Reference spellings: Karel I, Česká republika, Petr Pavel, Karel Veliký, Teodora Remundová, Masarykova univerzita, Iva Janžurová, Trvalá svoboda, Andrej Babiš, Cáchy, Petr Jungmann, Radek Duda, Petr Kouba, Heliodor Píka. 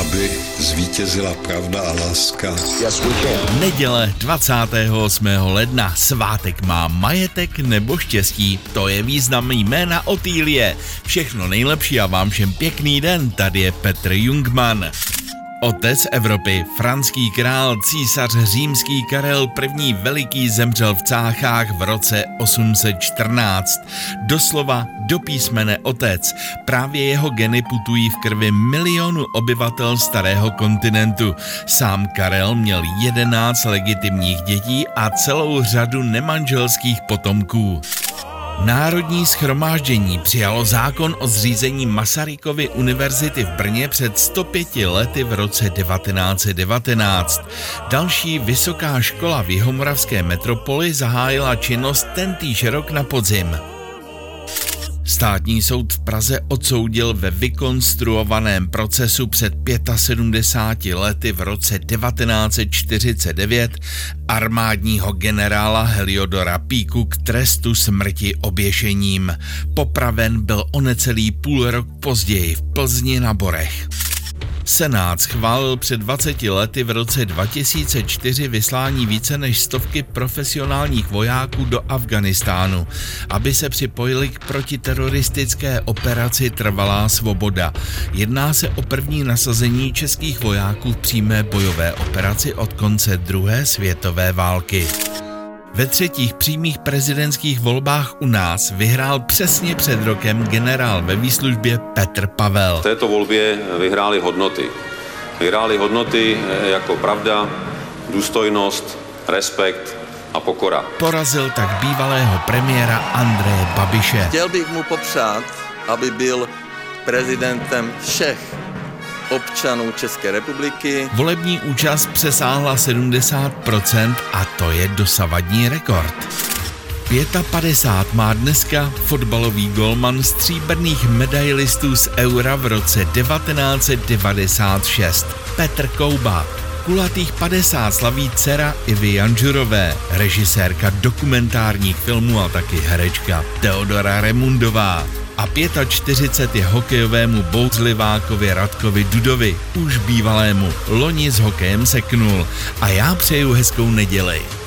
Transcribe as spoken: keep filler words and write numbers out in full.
Aby zvítězila pravda a láska. Neděle dvacátého osmého ledna. Svátek má majetek nebo štěstí. To je význam jména Otýlie. Všechno nejlepší a vám všem pěkný den. Tady je Petr Jungmann. Otec Evropy, franský král, císař římský Karel I. Veliký zemřel v Cáchách v roce osm set čtrnáct. Doslova do písmene otec. Právě jeho geny putují v krvi milionu obyvatel starého kontinentu. Sám Karel měl jedenáct legitimních dětí a celou řadu nemanželských potomků. Národní shromáždění přijalo zákon o zřízení Masarykovy univerzity v Brně před sto pěti lety v roce devatenáct set devatenáct. Další vysoká škola v jihomoravské metropoli zahájila činnost tentýž rok na podzim. Státní soud v Praze odsoudil ve vykonstruovaném procesu před sedmdesáti pěti lety v roce devatenáct set čtyřicet devět armádního generála Heliodora Píku k trestu smrti oběšením. Popraven byl o necelý půl rok později v Plzni na Borech. Senát schválil před dvaceti lety v roce dva tisíce čtyři vyslání více než stovky profesionálních vojáků do Afghánistánu, aby se připojili k protiteroristické operaci Trvalá svoboda. Jedná se o první nasazení českých vojáků v přímé bojové operaci od konce druhé světové války. Ve třetích přímých prezidentských volbách u nás vyhrál přesně před rokem generál ve výslužbě Petr Pavel. V této volbě vyhrály hodnoty. Vyhrály hodnoty jako pravda, důstojnost, respekt a pokora. Porazil tak bývalého premiéra Andreje Babiše. Chtěl bych mu popřát, aby byl prezidentem všech občanů České republiky. Volební účast přesáhla sedmdesát procent a to je dosavadní rekord. padesát pět má dneska fotbalový golman stříbrných medailistů z Eura v roce devatenáct set devadesát šest, Petr Kouba. Kulatých padesát slaví dcera Ivy Janžurové, režisérka dokumentárních filmů a taky herečka Teodora Remundová. A čtyřicet pět je hokejovému bouzlivákovi Radkovi Dudovi, už bývalému. Loni s hokejem seknul. A já přeju hezkou neděli.